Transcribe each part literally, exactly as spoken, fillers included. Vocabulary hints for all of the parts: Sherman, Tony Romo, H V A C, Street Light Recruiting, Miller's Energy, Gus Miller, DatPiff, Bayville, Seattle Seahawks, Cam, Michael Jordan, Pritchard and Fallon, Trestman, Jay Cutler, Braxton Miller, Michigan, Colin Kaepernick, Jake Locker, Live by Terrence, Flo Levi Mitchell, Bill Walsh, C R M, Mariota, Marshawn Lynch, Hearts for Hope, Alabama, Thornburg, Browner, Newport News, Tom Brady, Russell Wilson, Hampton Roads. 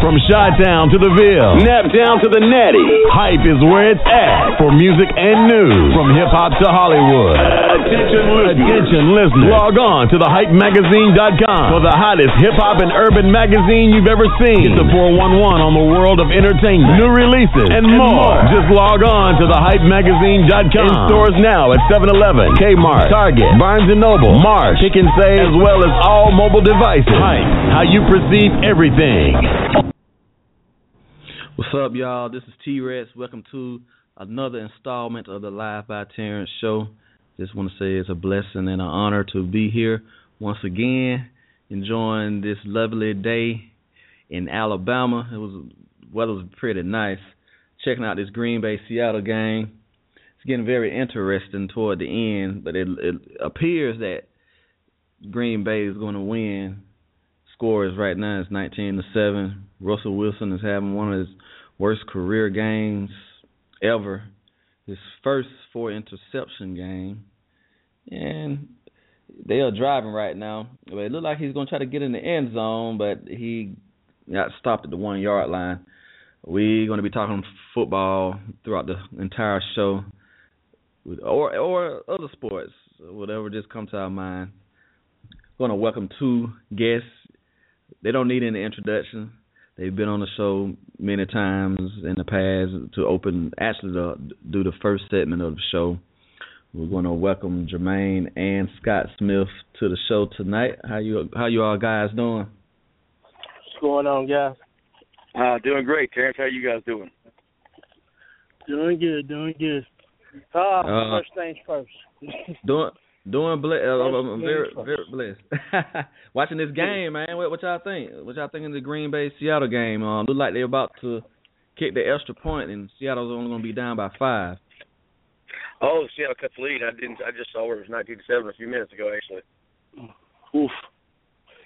From Chi-Town to the Ville, Naptown to the Natty, hype is where it's at for music and news. From hip-hop to Hollywood. Attention listeners. Attention listeners. Log on to the hype magazine dot com for the hottest hip-hop and urban magazine you've ever seen. It's a four one one on the world of entertainment, new releases, and, and more. more. Just log on to the hype magazine dot com. In stores now at seven eleven, Kmart, Target, Barnes and Noble, Marsh, Pick and Save, as well as all mobile devices. Hype, how you perceive everything. What's up, y'all? This is T-Rex. Welcome to another installment of the Live by Terrence show. Just want to say it's a blessing and an honor to be here once again, enjoying this lovely day in Alabama. It was weather was pretty nice. Checking out this Green Bay Seattle game. It's getting very interesting toward the end, but it, it appears that Green Bay is going to win. Score is right now is nineteen to seven. Russell Wilson is having one of his worst career games ever. His first four interception game. And they are driving right now. It looked like he's going to try to get in the end zone, but he got stopped at the one-yard line. We're going to be talking football throughout the entire show, or, or other sports, whatever just comes to our mind. We're going to welcome two guests. They don't need any introduction. They've been on the show many times in the past to open, actually to do the first segment of the show. We're going to welcome Jermaine and Scott Smith to the show tonight. How you how you all guys doing? What's going on, guys? Uh, doing great, Terrence. How you guys doing? Doing good, doing good. Uh, uh, first things first. doing Doing blessed. I'm very, very blessed. Watching this game, man. What, what y'all think? What y'all think of the Green Bay Seattle game? Um, look like they're about to kick the extra point, and Seattle's only going to be down by five. Oh, Seattle cut the lead. I didn't. I just saw where it was nineteen to seven a few minutes ago, actually. Oof.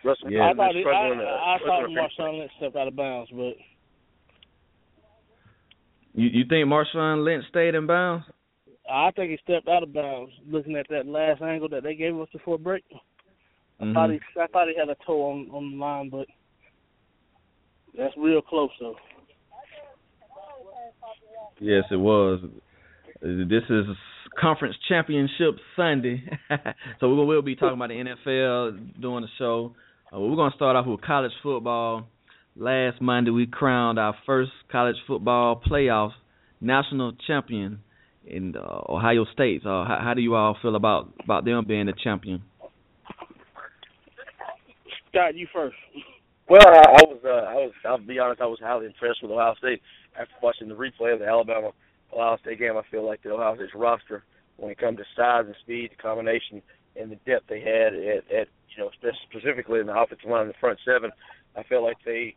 Russell, yeah, I thought, it, I, in, uh, I thought Marshawn Lynch stepped out of bounds, but you you think Marshawn Lynch stayed in bounds? I think he stepped out of bounds looking at that last angle that they gave us before break. I, mm-hmm. thought, he, I thought he had a toe on, on the line, but that's real close, though. Yes, it was. This is Conference Championship Sunday, so we will be talking about the N F L during the show. Uh, we're going to start off with college football. Last Monday, we crowned our first college football playoff national champion in uh, Ohio State. So how, how do you all feel about, about them being the champion? Scott, you first. Well, I, I was, uh, I was, I'll be honest, I was highly impressed with Ohio State. After watching the replay of the Alabama-Ohio State game, I feel like the Ohio State's roster, when it comes to size and speed, the combination and the depth they had at, at you know, specifically in the offensive line in the front seven, I felt like they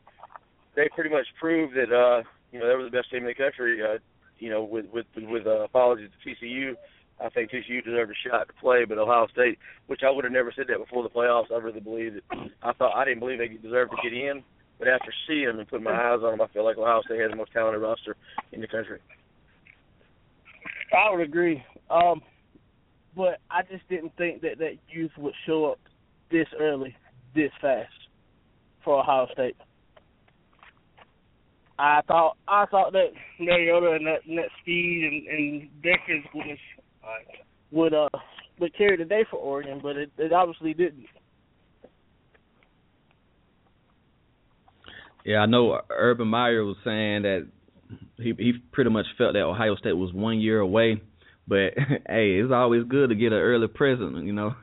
they pretty much proved that, uh, you know, they were the best team in the country. Uh, You know, with with with uh, apologies to T C U, I think T C U deserved a shot to play, but Ohio State, which I would have never said that before the playoffs, I really believe that I thought I didn't believe they deserved to get in, but after seeing them and putting my eyes on them, I feel like Ohio State has the most talented roster in the country. I would agree, um, but I just didn't think that that youth would show up this early, this fast for Ohio State. I thought I thought that Mariota and that, and that speed and, and Deckers would would uh would carry the day for Oregon, but it, it obviously didn't. Yeah, I know Urban Meyer was saying that he he pretty much felt that Ohio State was one year away, but hey, it's always good to get an early present, you know.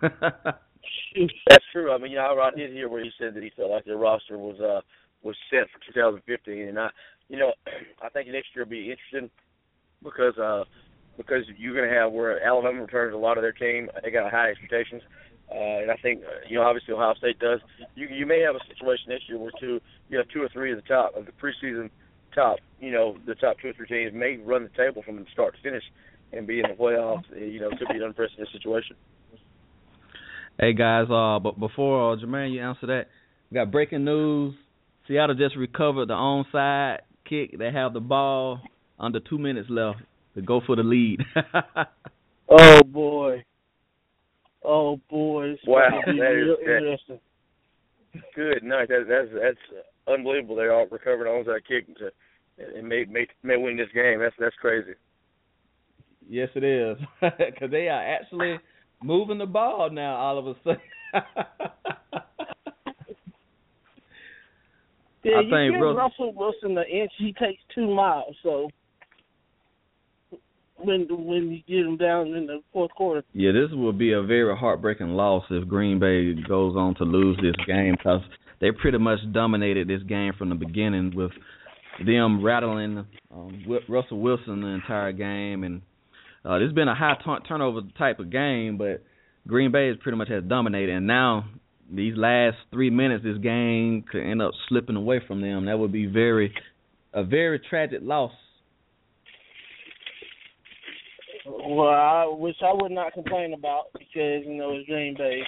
That's true. I mean, you know, I did hear where he said that he felt like their roster was uh. was set for two thousand fifteen, and I, you know, I think next year will be interesting because uh, because you're going to have where Alabama returns a lot of their team. They got high expectations, uh, and I think you know obviously Ohio State does. You you may have a situation next year where two you have two or three of the top of the preseason top, you know, the top two or three teams may run the table from start to finish and be in the playoffs. You know, it could be an unprecedented situation. Hey guys, uh, but before uh, Jermaine, you answer that, we got breaking news. Seattle just recovered the onside kick. They have the ball under two minutes left to go for the lead. Oh, boy. Oh, boy. Wow. That is, that, good night. That, that's, that's unbelievable they all recovered on that kick to, and may, may, may win this game. That's that's crazy. Yes, it is, because they are actually moving the ball now all of a sudden. Yeah, I you think give Russell, Russell Wilson the inch, he takes two miles. So when when you get him down in the fourth quarter, yeah, this will be a very heartbreaking loss if Green Bay goes on to lose this game, because they pretty much dominated this game from the beginning with them rattling um, Russell Wilson the entire game. And uh, this has been a high t- turnover type of game, but Green Bay is pretty much has dominated. And now these last three minutes, this game could end up slipping away from them. That would be very a very tragic loss. Well, I wish I would not complain about, because, you know, it's Green Bay.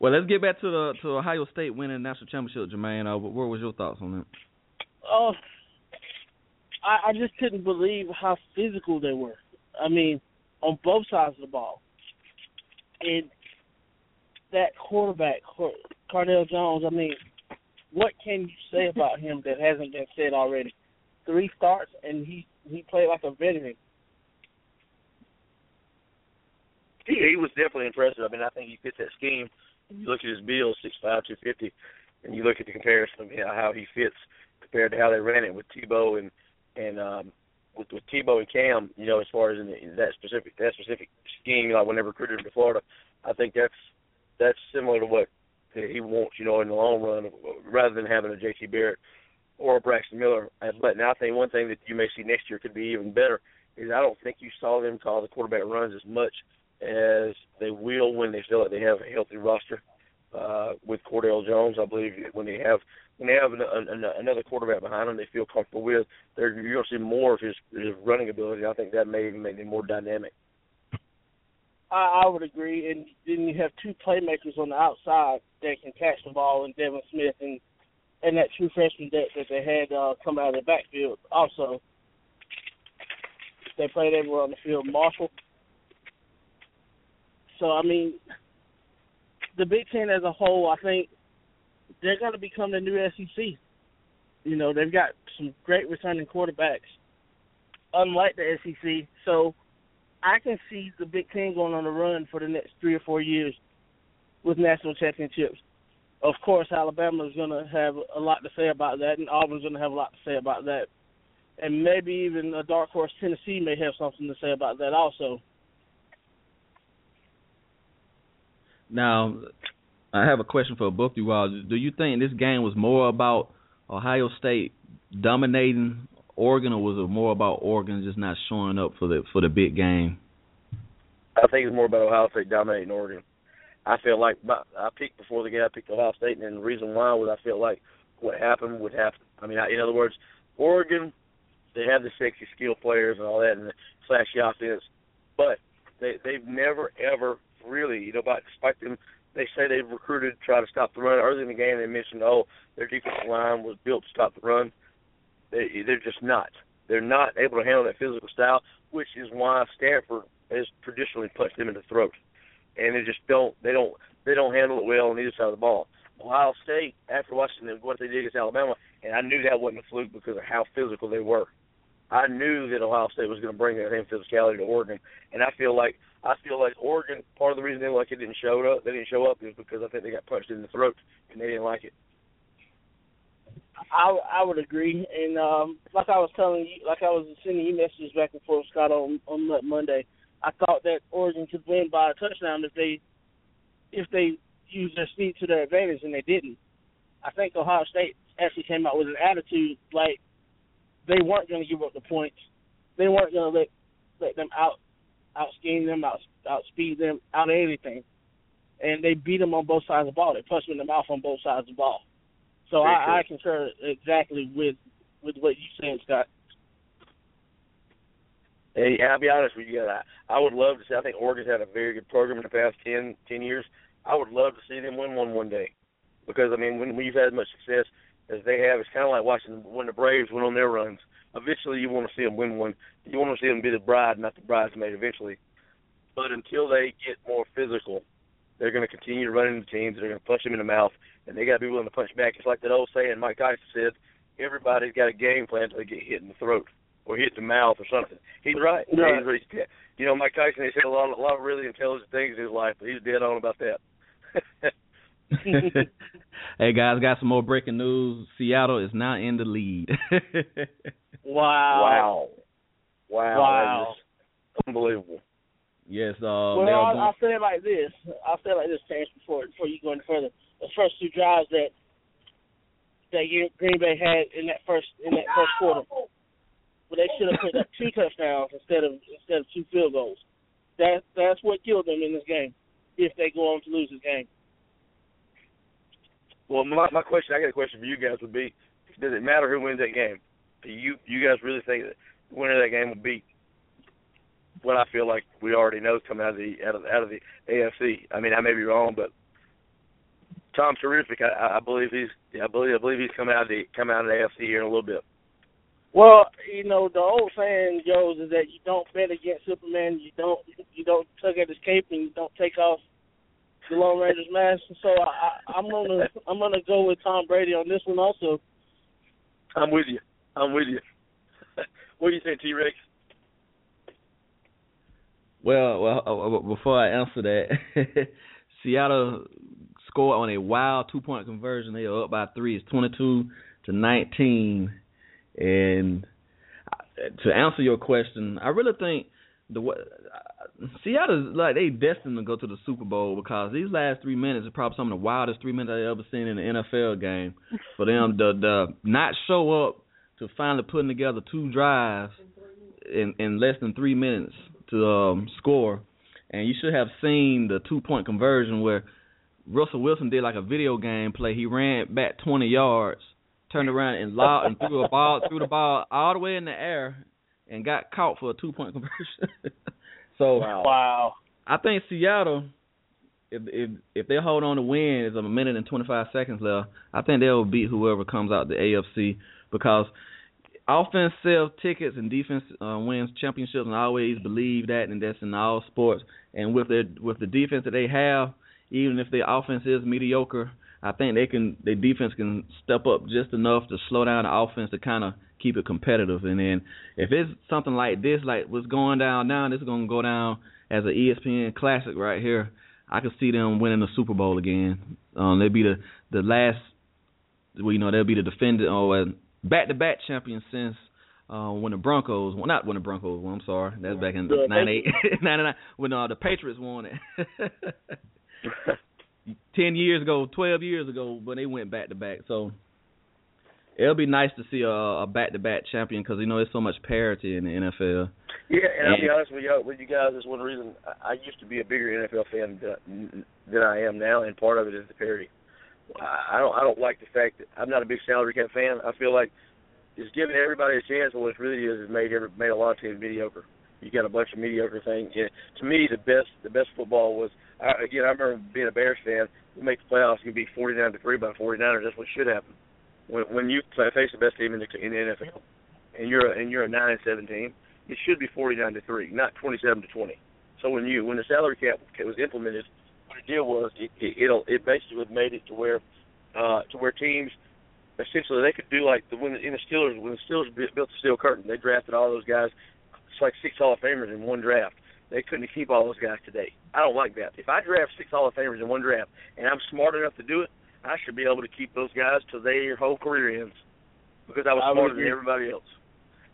Well, let's get back to the to Ohio State winning the national championship, Jermaine. Uh, what was your thoughts on that? Oh, uh, I, I just couldn't believe how physical they were. I mean, on both sides of the ball. And that quarterback, Cardale Jones, I mean, what can you say about him that hasn't been said already? Three starts, and he, he played like a veteran. He, he was definitely impressive. I mean, I think he fit that scheme. You look at his build, six five, two fifty, and you look at the comparison of how he fits compared to how they ran it with Tebow and and um, with, with Tebow and Cam. You know, as far as in, the, in that specific that specific scheme, like when they recruited him to Florida, I think that's that's similar to what he wants. You know, in the long run, rather than having a J T Barrett or a Braxton Miller. But now I think one thing that you may see next year could be even better is I don't think you saw them call the quarterback runs as much as they will when they feel like they have a healthy roster uh, with Cardale Jones. I believe when they have when they have an, an, another quarterback behind them they feel comfortable with, you're going to see more of his, his running ability. I think that may even make him more dynamic. I, I would agree. And then you have two playmakers on the outside that can catch the ball, and Devin Smith and, and that true freshman that, that they had uh, come out of the backfield also. They played everywhere on the field. Marshall. So, I mean, the Big Ten as a whole, I think they're going to become the new S E C. You know, they've got some great returning quarterbacks, unlike the S E C. So, I can see the Big Ten going on a run for the next three or four years with national championships. Of course, Alabama is going to have a lot to say about that, and Auburn's going to have a lot to say about that. And maybe even a dark horse Tennessee may have something to say about that also. Now, I have a question for both of you all. Do you think this game was more about Ohio State dominating Oregon, or was it more about Oregon just not showing up for the for the big game? I think it's more about Ohio State dominating Oregon. I feel like I picked before the game, I picked Ohio State, and the reason why was I felt like what happened would happen. I mean, in other words, Oregon, they have the sexy skill players and all that and the flashy offense, but they, they've never, ever – really, you know, despite them, they say they've recruited to try to stop the run. Early in the game, they mentioned, oh, their defensive line was built to stop the run. They, they're just not. They're not able to handle that physical style, which is why Stanford has traditionally punched them in the throat. And they just don't. They don't. They don't handle it well on either side of the ball. Ohio State, after watching them, what they did against Alabama, and I knew that wasn't a fluke because of how physical they were. I knew that Ohio State was going to bring that same physicality to Oregon, and I feel like I feel like Oregon. Part of the reason they like it didn't show up, they didn't show up, is because I think they got punched in the throat and they didn't like it. I I would agree, and um, like I was telling you, like I was sending you messages back and forth, Scott, on on Monday. I thought that Oregon could win by a touchdown if they if they used their speed to their advantage, and they didn't. I think Ohio State actually came out with an attitude like they weren't going to give up the points. They weren't going to let let them out, out scheme them, out outspeed them, out of anything. And they beat them on both sides of the ball. They punched them in the mouth on both sides of the ball. So I, I concur exactly with, with what you said, Scott. Hey, I'll be honest with you. I, I would love to see. I think Oregon's had a very good program in the past ten, ten years. I would love to see them win one one day, because I mean, when we've had as much success as they have, it's kind of like watching when the Braves went on their runs. Eventually, you want to see them win one. You want to see them be the bride, not the bridesmaid eventually. But until they get more physical, they're going to continue to run into teams. They're going to punch them in the mouth, and they got to be willing to punch back. It's like that old saying Mike Tyson said, everybody's got a game plan until they get hit in the throat or hit the mouth or something. He's right. Yeah. He's really, you know, Mike Tyson has said a lot, a lot of really intelligent things in his life, but he's dead on about that. Hey, guys, got some more breaking news. Seattle is now in the lead. Wow. Wow. Wow. Wow. Unbelievable. Yes. Uh, well, I'll, I'll say it like this. I'll say it like this, Terrence, before, before you go any further. The first two drives that that Green Bay had in that first in that first quarter, but they should have put up two touchdowns instead of instead of two field goals. That that's what killed them in this game. If they go on to lose this game. Well, my, my question, I got a question for you guys would be, does it matter who wins that game? Do you you guys really think that the winner of that game will beat what I feel like we already know is coming out of the out of, out of the A F C? I mean, I may be wrong, but Tom Terrific, I, I believe he's I believe I believe he's coming out of the coming out of the A F C here in a little bit. Well, you know, the old saying goes is that you don't bet against Superman, you don't you don't tug at his cape, and you don't take off the Lone Ranger's mask. So I, I, I'm gonna I'm gonna go with Tom Brady on this one also. I'm with you. I'm with you. What do you think, T-Rex? Well, well, before I answer that, Seattle scored on a wild two-point conversion. They are up by three. It's twenty-two to nineteen. And to answer your question, I really think the Seattle's like they destined to go to the Super Bowl because these last three minutes are probably some of the wildest three minutes I've ever seen in an N F L game. For them to, to not show up to finally putting together two drives in, in less than three minutes to um, score, and you should have seen the two-point conversion where Russell Wilson did like a video game play. He ran back twenty yards. Turned around and lobbed and threw a ball, threw the ball all the way in the air, and got caught for a two-point conversion. So, wow! I think Seattle, if if if they hold on to win, is a minute and twenty-five seconds left. I think they'll beat whoever comes out the A F C because offense sells tickets and defense uh, wins championships, and I always believe that, and that's in all sports. And with their with the defense that they have, even if their offense is mediocre, I think they can. Their defense can step up just enough to slow down the offense to kind of keep it competitive. And then if it's something like this, like what's going down now, this is going to go down as an E S P N classic right here. I could see them winning the Super Bowl again. Um, they'll be the, the last, well, you know, they'll be the defending or back-to-back champion since uh, when the Broncos, well, not when the Broncos won, I'm sorry. That's back in yeah, ninety-eight, ninety-nine, when uh, the Patriots won it. Ten years ago, twelve years ago, but they went back to back. So it'll be nice to see a, a back to back champion because you know there's so much parity in the N F L. Yeah, and, and I'll be honest with you, with you guys, that's one reason I used to be a bigger N F L fan than, than I am now, and part of it is the parity. I don't, I don't like the fact that I'm not a big salary cap fan. I feel like it's giving everybody a chance, but what it really is is made every, made a lot of teams mediocre. You got a bunch of mediocre things. And to me, the best the best football was, I, again, I remember being a Bears fan. You make the playoffs, you can be forty-nine to three by forty-niners. That's what should happen. When, when you play, face the best team in the, in the N F L, and you're a, and you're a nine and seven team, it should be forty-nine to three, not twenty-seven to twenty. So when you when the salary cap was implemented, what it did was it it, it'll, it basically made it to where uh, to where teams essentially they could do like the when in the Steelers when the Steelers built the steel curtain, they drafted all those guys. It's like six Hall of Famers in one draft. They couldn't keep all those guys today. I don't like that. If I draft six Hall of Famers in one draft and I'm smart enough to do it, I should be able to keep those guys till their whole career ends because I was I smarter than everybody else.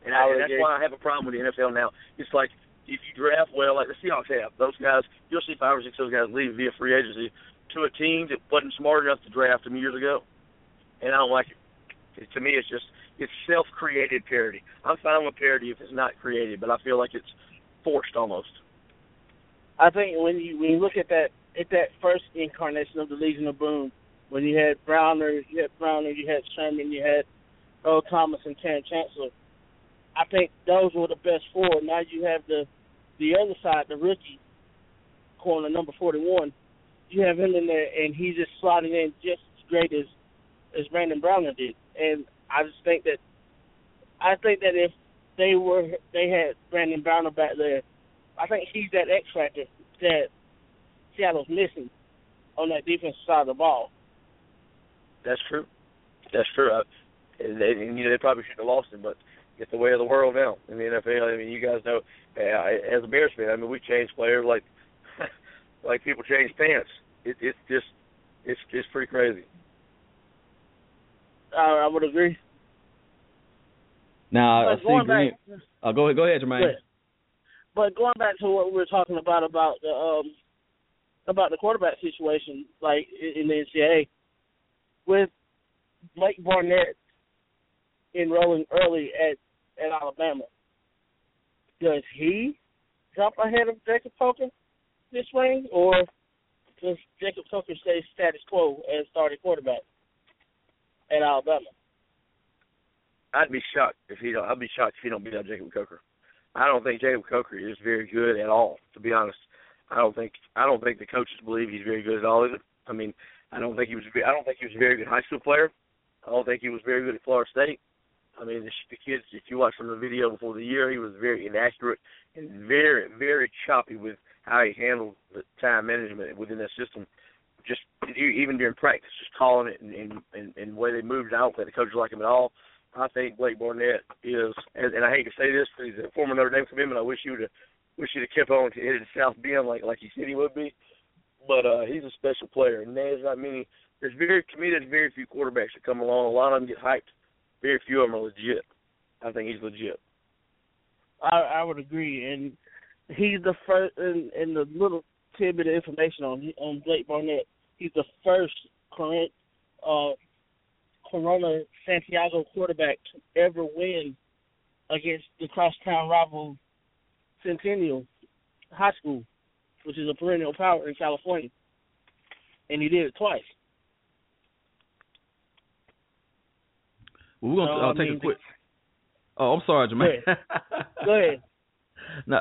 And, I, and that's why I have a problem with the N F L now. It's like if you draft well, like the Seahawks have, those guys, you'll see five or six of those guys leave via free agency to a team that wasn't smart enough to draft them years ago. And I don't like it. It to me, it's just it's self-created parody. I'm fine with parody if it's not created, but I feel like it's forced almost. I think when you when you look at that at that first incarnation of the Legion of Boom, when you had Browner, you had Browner, you had Sherman, you had Earl Thomas and Cam Chancellor, I think those were the best four. Now you have the the other side, the rookie, corner number forty-one. You have him in there, and he's just slotting in just as great as as Brandon Browner did. And I just think that I think that if they were they had Brandon Browner back there, I think he's that X factor that Seattle's missing. on that defensive side of the ball. That's true. That's true. I, and they, and, you know, they probably should have lost him, but it's the way of the world now in the N F L. I mean, you guys know, as a Bears fan, I mean, we change players like like people change pants. It, it's just it's it's pretty crazy. Uh, I would agree. Now, I think Green, back, uh, go ahead, go ahead, Jermaine. But going back to what we were talking about about the um, about the quarterback situation, like in the N C double A, with Blake Barnett enrolling early at, at Alabama, does he jump ahead of Jacob Coker this spring, or does Jacob Coker stay status quo as starting quarterback at Alabama? I'd be shocked if he don't. I'd be shocked if he don't beat out Jacob Coker. I don't think Jacob Coker is very good at all, to be honest. I don't think I don't think the coaches believe he's very good at all either. I mean, I don't think he was. I don't think he was a very good high school player. I don't think he was very good at Florida State. I mean, the, the kids. If you watch from the video before the year, he was very inaccurate and very, very choppy with how he handled the time management within that system. Just even during practice, just calling it and and and the way they moved. I don't think the coaches like him at all. I think Blake Barnett is, and I hate to say this, because he's a former Notre Dame commitment. I wish he would have, wish he'd have kept on to hit the South Bend like like he said he would be. But uh, he's a special player, and there's not many. There's very committed, very few quarterbacks that come along. A lot of them get hyped. Very few of them are legit. I think he's legit. I, I would agree, and he's the first. And, and the little tidbit of information on on Blake Barnett, he's the first current. Uh, Corona Santiago quarterback to ever win against the crosstown rival Centennial High School, which is a perennial power in California. And he did it twice. Well, we're going to I'll take a quick – oh, I'm sorry, Jermaine. Go ahead. Go ahead. No,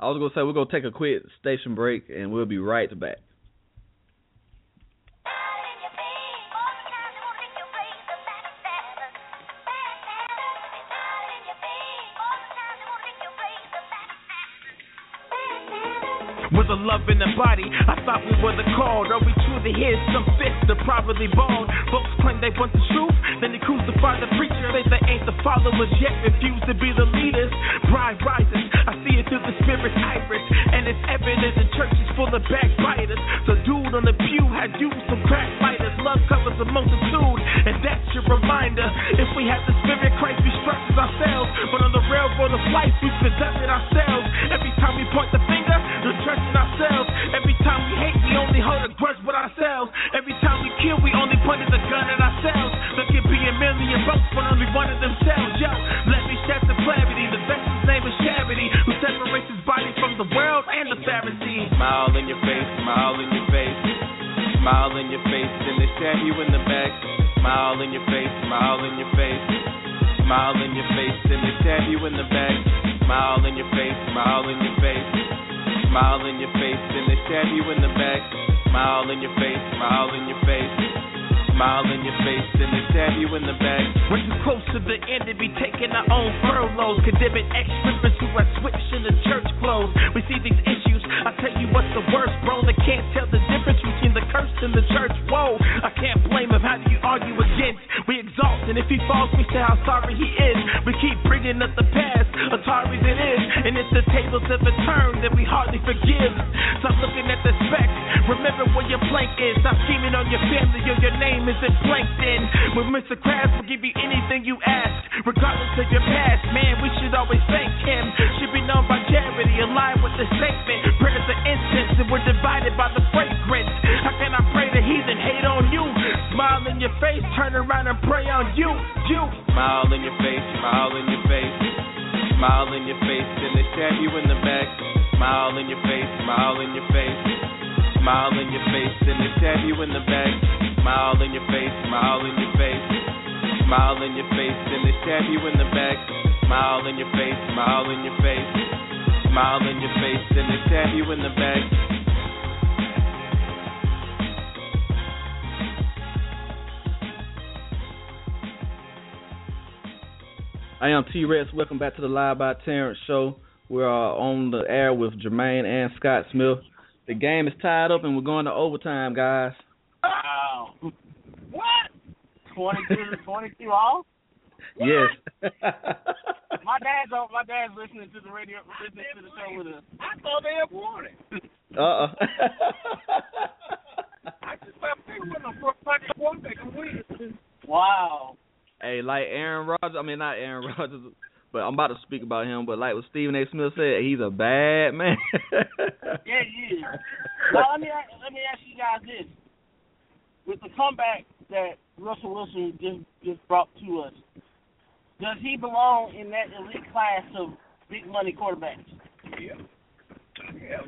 I was going to say we're going to take a quick station break, and we'll be right back. With a love in the body, I thought we were the called. Are we true to hear some fits that privately bald? Folks claim they want the truth, then they crucify the preacher. Say they ain't the followers, yet refuse to be the leaders. Pride rises, I see it through the spirit iris, and it's evident the church is full of backbiters. The dude on the pew had used some crack lighters. Love covers a multitude, and that's your reminder. If we had the spirit, Christ we structures ourselves. But on the railroad of life, we conducted ourselves. Every time we point the finger, the church ourselves. Every time we hate, we only hold a grudge with ourselves. Every time we kill, we only pointed the gun at ourselves. There could be a million votes, but only one of themselves. Yo, let me shed some clarity. The vessel's name is charity, who separates his body from the world and the Pharisees. Smile in your face, smile in your face, smile in your face, and they stab you in the back. Smile in your face, smile in your face, smile in your face, and they stab you in the back. Smile in your face, smile in your face. Smile in your face, and they stab you in the back. Smile in your face, smile in your face. Smile in your face, then they stab you in the back. We're too close to the end to be taking our own furloughs. Condemning ex-rippers who are switched in the church clothes. We see these issues, I tell you what's the worst, bro. They can't tell the difference between the curse and the church. Whoa, I can't blame him, how do you argue against? We exalt, and if he falls, we say how sorry he is. We keep bringing up the past, Atari's it is. And if the tables ever turn, then we hardly forgive. Stop looking at the specs, remember where your plank is. Stop scheming on your family or your name. Is it plankton? With Mister Krabs, will give you anything you ask, regardless of your past. Man, we should always thank him. Should be known by charity, alive with the statement. Prayers are incense, and we're divided by the fragrance. How can I pray the heathen hate on you? Smile in your face, turn around and pray on you. You smile in your face, smile in your face, smile in your face, and they stab you in the back. Smile in your face, smile in your face, smile in your face, and they stab you in the back. Smile in your face, smile in your face, smile in your face, then they stab you in the back. Smile in your face, smile in your face, smile in your face, then they stab you in the back. I am T-Rex. Welcome back to the Live by Terrence show. We are on the air with Jermaine and Scott Smith. The game is tied up and we're going to overtime, guys. Oh, what? twenty-two to twenty-two all? What? Yes. my dad's on, my dad's listening to the radio, listening to the show with us. I thought they had won it. Uh-oh. I just left there with them for one day to win. Wow. Hey, like Aaron Rodgers, I mean, not Aaron Rodgers, but I'm about to speak about him, but like what Stephen A. Smith said, he's a bad man. Yeah, he is. Well, let me, let me ask you guys this. With the comeback that Russell Wilson just, just brought to us, does he belong in that elite class of big money quarterbacks? Yeah. Yeah.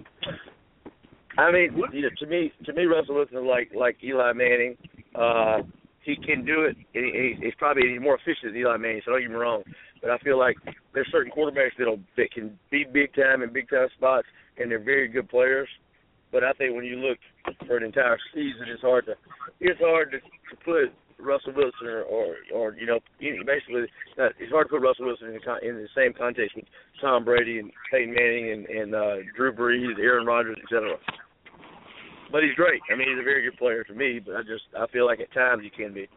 I mean, you know, to me, to me, Russell Wilson is like like Eli Manning. Uh, he can do it. He, he's probably he's more efficient than Eli Manning. So don't get me wrong, but I feel like there's certain quarterbacks that'll that can be big time in big time spots, and they're very good players. But I think when you look for an entire season, it's hard to it's hard to, to put Russell Wilson or, or, or you know, basically it's hard to put Russell Wilson in the, in the same context with Tom Brady and Peyton Manning and, and uh, Drew Brees, Aaron Rodgers, et cetera. But he's great. I mean, he's a very good player to me, but I just I feel like at times he can be.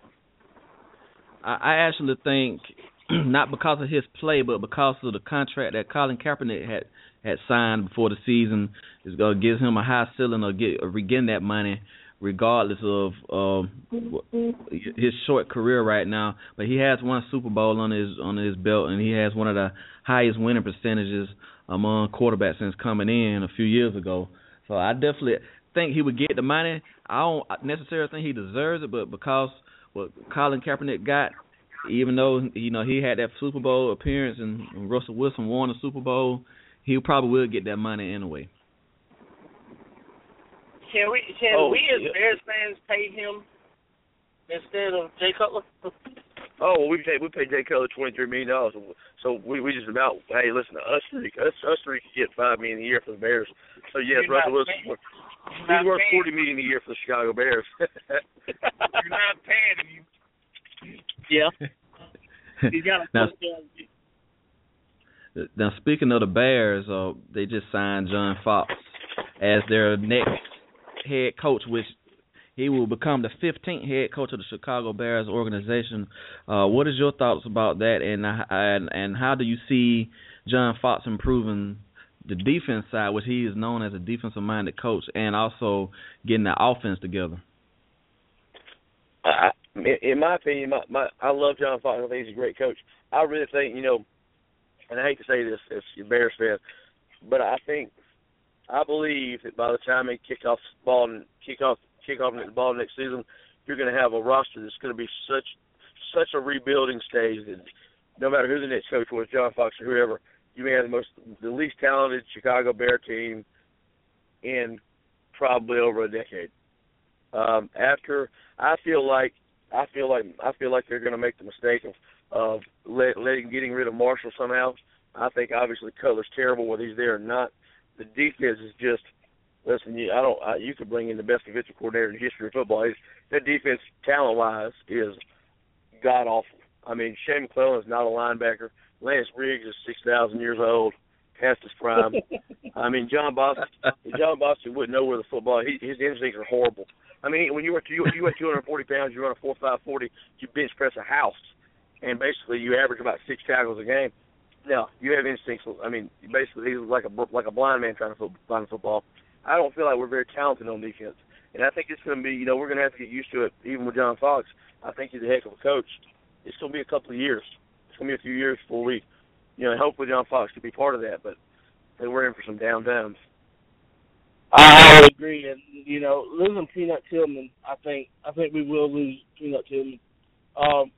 I actually think not because of his play, but because of the contract that Colin Kaepernick had had signed before the season is going to give him a high ceiling or get or regain that money, regardless of uh, his short career right now. But he has one Super Bowl on his on his belt, and he has one of the highest winning percentages among quarterbacks since coming in a few years ago. So I definitely think he would get the money. I don't necessarily think he deserves it, but because what Colin Kaepernick got, even though you know he had that Super Bowl appearance and Russell Wilson won the Super Bowl, he probably will get that money anyway. Can we can oh, we as yeah. Bears fans pay him instead of Jay Cutler? Oh, well, we pay we pay Jay Cutler twenty three million dollars, so we we just about hey listen us three us us three could get five million a year for the Bears. So yes, you're Russell Wilson paying. He's not worth paying. forty million a year for the Chicago Bears. You're not paying him. Yeah. He's got a now, now speaking of the Bears, uh, they just signed John Fox as their next head coach, which he will become the fifteenth head coach of the Chicago Bears organization. Uh, what is your thoughts about that, and, and and how do you see John Fox improving the defense side, which he is known as a defensive-minded coach, and also getting the offense together? I, in my opinion, my, my, I love John Fox. I think he's a great coach. I really think, you know, and I hate to say this as a Bears fan, but I think – I believe that by the time they kick off the ball, kick off, kick off the ball next season, you're going to have a roster that's going to be such such a rebuilding stage that no matter who the next coach was, John Fox or whoever, you may have the most the least talented Chicago Bear team in probably over a decade. Um, after I feel like I feel like I feel like they're going to make the mistake of of let, letting getting rid of Marshall somehow. I think obviously Cutler's terrible whether he's there or not. The defense is just listen. You, I don't. I, you could bring in the best defensive coordinator in the history of football. He's, that defense, talent-wise, is god awful. I mean, Shane McClellan is not a linebacker. Lance Briggs is six thousand years old, past his prime. I mean, John Boston. John Boston wouldn't know where the football. He, his instincts are horrible. I mean, when you were you, you were two hundred forty pounds, you run a four five forty, you bench press a house, and basically you average about six tackles a game. Now, you have instincts. I mean, basically, he's like a, like a blind man trying to find football. I don't feel like we're very talented on defense. And I think it's going to be, you know, we're going to have to get used to it, even with John Fox. I think he's a heck of a coach. It's going to be a couple of years. It's going to be a few years before we, you know, hopefully John Fox could be part of that. But we're in for some down times. I agree. And, you know, losing Peanut Tillman, I think I think we will lose Peanut Tillman. Um,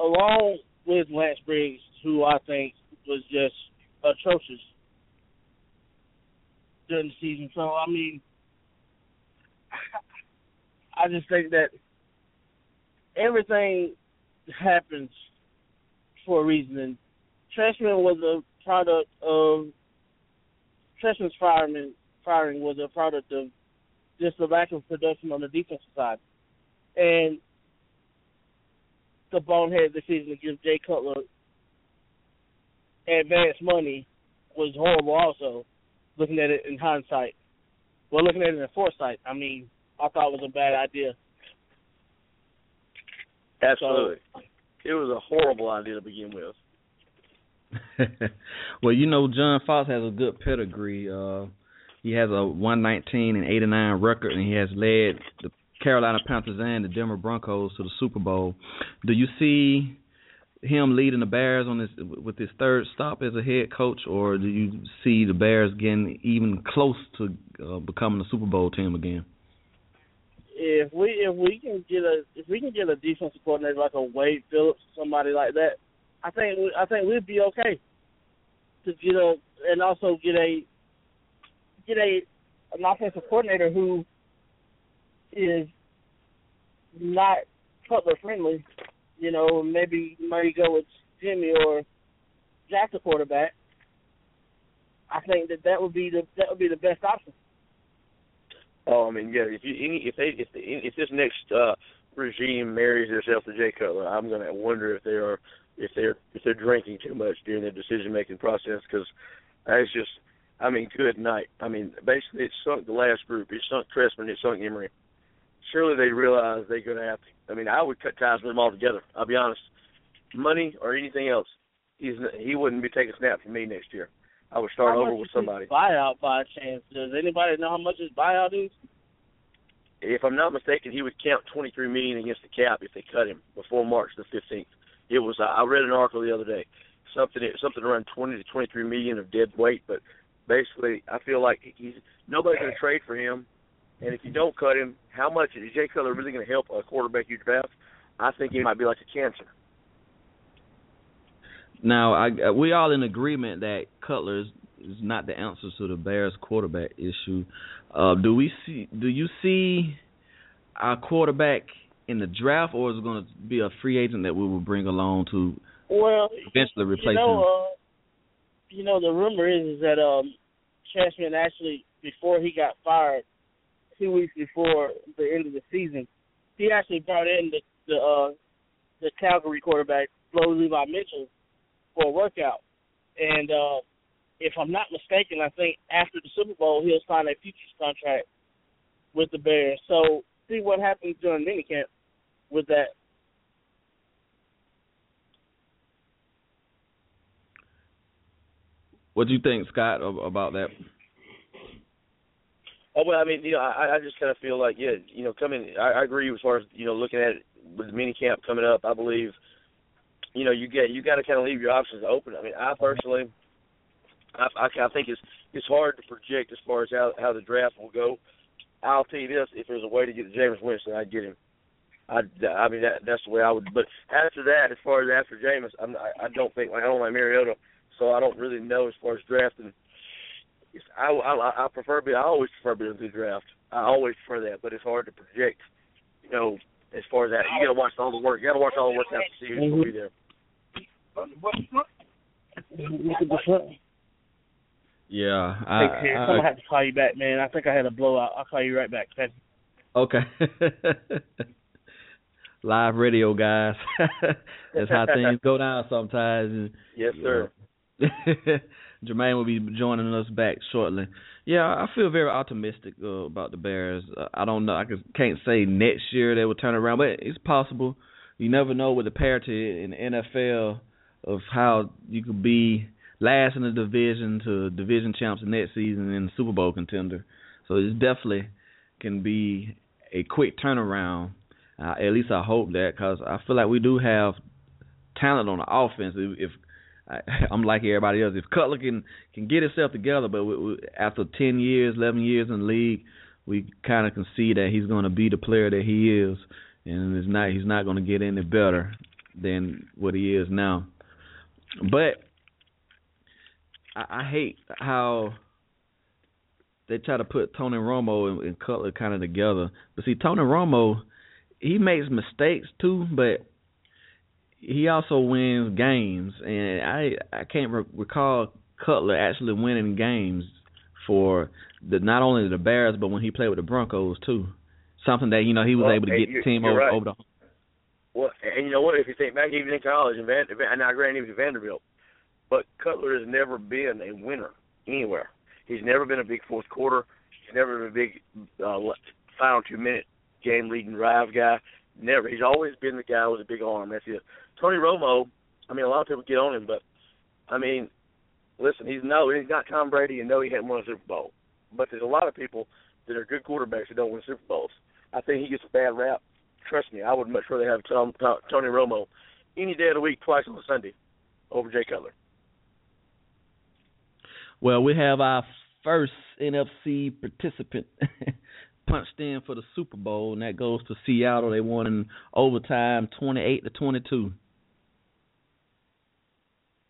along with Lance Briggs, who I think was just atrocious during the season. So, I mean, I just think that everything happens for a reason. And Treshman was a product of – Treshman's firing, firing was a product of just the lack of production on the defensive side. And the bonehead decision to give Jay Cutler – advanced money was horrible also, looking at it in hindsight. Well, looking at it in foresight, I mean, I thought it was a bad idea. Absolutely. So, it was a horrible idea to begin with. Well, you know, John Fox has a good pedigree. Uh, he has a one nineteen and eighty-nine record, and he has led the Carolina Panthers and the Denver Broncos to the Super Bowl. Do you see him leading the Bears on this with his third stop as a head coach, or do you see the Bears getting even close to uh, becoming a Super Bowl team again? If we if we can get a if we can get a defensive coordinator like a Wade Phillips, somebody like that, I think we, I think we'd be okay to get a and also get a get a an offensive coordinator who is not Cutler friendly. You know, maybe maybe go with Jimmy or Jack, the quarterback. I think that that would be the that would be the best option. Oh, I mean, yeah. If you, any, if they if the, if this next uh, regime marries themselves to Jay Cutler, I'm going to wonder if they are if they're if they're drinking too much during the decision making process, because that's just, I mean, good night. I mean, basically, it sunk the last group. It sunk Trestman. It sunk Emery. Surely they realize they're going to have to. I mean, I would cut ties with them all together. I'll be honest. Money or anything else, he's, he wouldn't be taking snaps from me next year. I would start how over with somebody. Buyout by chance. Does anybody know how much his buyout is? If I'm not mistaken, he would count twenty-three million dollars against the cap if they cut him before March the fifteenth. It was. I read an article the other day, something something around twenty to twenty-three million dollars of dead weight. But basically, I feel like he's nobody's going to trade for him. And if you don't cut him, how much is Jay Cutler really going to help a quarterback you draft? I think he might be like a cancer. Now, I, we all in agreement that Cutler is, is not the answer to the Bears' quarterback issue. Uh, do we see? Do you see our quarterback in the draft, or is it going to be a free agent that we will bring along to well, eventually replace you know, him? Uh, you know, the rumor is, is that um, Trestman actually, before he got fired, two weeks before the end of the season, he actually brought in the the, uh, the Calgary quarterback, Flo Levi Mitchell, for a workout. And uh, if I'm not mistaken, I think after the Super Bowl, he'll sign a futures contract with the Bears. So see what happens during minicamp with that. What do you think, Scott, about that? Oh, well, I mean, you know, I, I just kind of feel like, yeah, you know, coming, I, I agree as far as, you know, looking at it with the minicamp coming up, I believe, you know, you get, you got to kind of leave your options open. I mean, I personally, I, I, I think it's it's hard to project as far as how, how the draft will go. I'll tell you this, if there's a way to get Jameis Winston, I'd get him. I, I mean, that, that's the way I would. But after that, as far as after Jameis, I'm, I, I don't think, like, I don't like Mariota, so I don't really know as far as drafting. I, I, I prefer being, I always prefer being through draft. I always prefer that, but it's hard to project. You know, as far as that, you got to watch all the work. You got to watch all the work out to see who's going to be there. Yeah, I, I, hey, I'm gonna have to call you back, man. I think I had a blowout. I'll call you right back, Pat. Okay. Live radio, guys. That's how things go down sometimes. And, yes, sir. You know. Jermaine will be joining us back shortly. Yeah, I feel very optimistic uh, about the Bears. Uh, I don't know. I can't say next year they will turn around, but it's possible. You never know with the parity in the N F L of how you could be last in the division to division champs next season and Super Bowl contender. So it definitely can be a quick turnaround. Uh, at least I hope that, because I feel like we do have talent on the offense. If, if I, I'm like everybody else. If Cutler can, can get himself together, but we, we, after ten years, eleven years in the league, we kind of can see that he's going to be the player that he is, and it's not, he's not going to get any better than what he is now. But I, I hate how they try to put Tony Romo and, and Cutler kind of together. But see, Tony Romo, he makes mistakes too, but he also wins games, and I I can't re- recall Cutler actually winning games for the not only the Bears, but when he played with the Broncos too. Something that, you know, he was well, able to get the team over, right. over the. Well, and you know what? If you think back, even in college, and Van, and I granted he was Vanderbilt, but Cutler has never been a winner anywhere. He's never been a big fourth quarter. never been a big uh, final two-minute game-leading drive guy. Never. He's always been the guy with a big arm. That's it. Tony Romo, I mean, a lot of people get on him, but, I mean, listen, he's no, he's not Tom Brady, and no, he hadn't won a Super Bowl. But there's a lot of people that are good quarterbacks that don't win Super Bowls. I think he gets a bad rap. Trust me, I would much rather have Tom, Tom, Tony Romo any day of the week, twice on a Sunday, over Jay Cutler. Well, we have our first N F C participant punched in for the Super Bowl, and that goes to Seattle. They won in overtime, twenty-eight to twenty-two.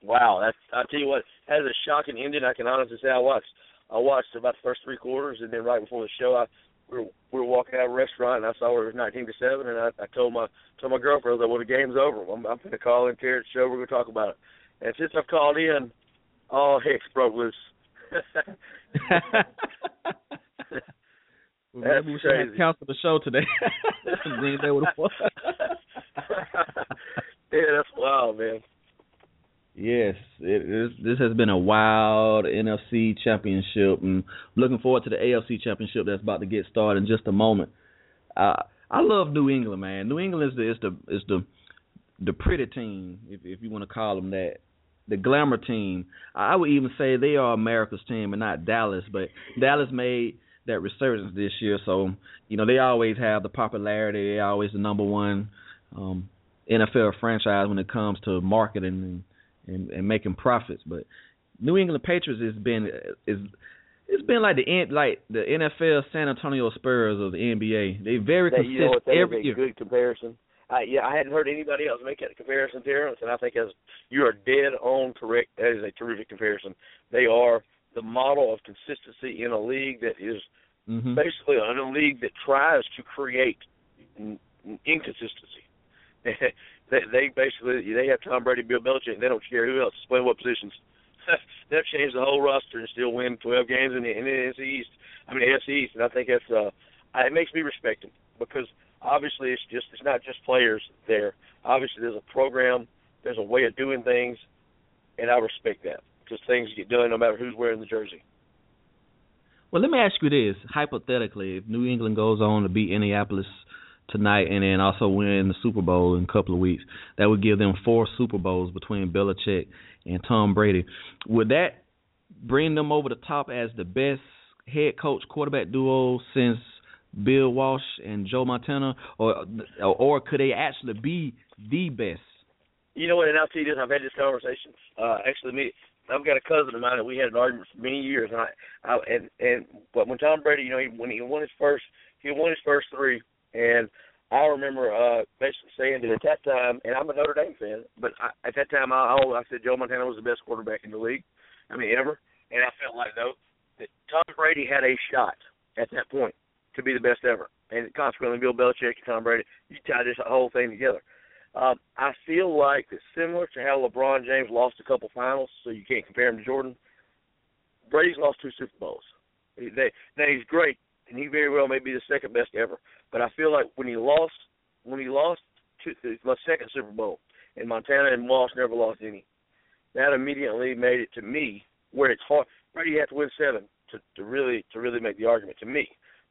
Wow, that's, I tell you what, that is a shocking ending. I can honestly say I watched. I watched about the first three quarters, and then right before the show, I we were, we were walking out of a restaurant, and I saw it was nineteen to seven, and I, I told my told my girlfriend, I was like, well, the game's over. I'm, I'm going to call in Terrence's show. We're going to talk about it. And since I've called in, all heck broke loose. Well, maybe we should crazy. have canceled the show today. Green Bay would have won. Yeah, that's wild, man. Yes, it is. This has been a wild N F C championship, and looking forward to the A F C championship that's about to get started in just a moment. Uh, I love New England, man. New England is the is the is the, the pretty team, if, if you want to call them that. The glamour team. I would even say they are America's team and not Dallas, but Dallas made that resurgence this year. So, you know, they always have the popularity. They're always the number one um, N F L franchise when it comes to marketing and, and, and making profits. But New England Patriots has been is it's been like the like the N F L San Antonio Spurs of the N B A. They very that, consistent you know what, that every is a year. Good comparison. I, yeah, I hadn't heard anybody else make that comparison to us, and I think as you are dead on correct. That is a terrific comparison. They are the model of consistency in a league that is mm-hmm. basically in a league that tries to create n- n- inconsistency. they, they basically they have Tom Brady, Bill Belichick, and they don't care who else is playing what positions. They'll change the whole roster and still win twelve games in the N F C East. I mean, the N F C East, and I think that's uh, it makes me respect them because. Obviously, it's just it's not just players there. Obviously, there's a program, there's a way of doing things, and I respect that because things get done no matter who's wearing the jersey. Well, let me ask you this. Hypothetically, if New England goes on to beat Indianapolis tonight and then also win the Super Bowl in a couple of weeks, that would give them four Super Bowls between Belichick and Tom Brady. Would that bring them over the top as the best head coach-quarterback duo since Bill Walsh and Joe Montana, or or could they actually be the best? You know what, and I'll tell you this, I've had this conversation. Uh, actually, me, I've got a cousin of mine, and we had an argument for many years. And I, I and and but when Tom Brady, you know, he, when he won his first, he won his first three, and I remember uh, basically saying that at that time, and I'm a Notre Dame fan, but I, at that time, I, I said Joe Montana was the best quarterback in the league, I mean ever, and I felt like though that Tom Brady had a shot at that point to be the best ever. And consequently, Bill Belichick and Tom Brady, you tie this whole thing together. Um, I feel like it's similar to how LeBron James lost a couple finals, so you can't compare him to Jordan. Brady's lost two Super Bowls. He, they, now, he's great, and he very well may be the second best ever. But I feel like when he lost, when he lost two, the second Super Bowl, and Montana and Walsh never lost any, that immediately made it to me where it's hard. Brady had to win seven to, to really to really make the argument to me.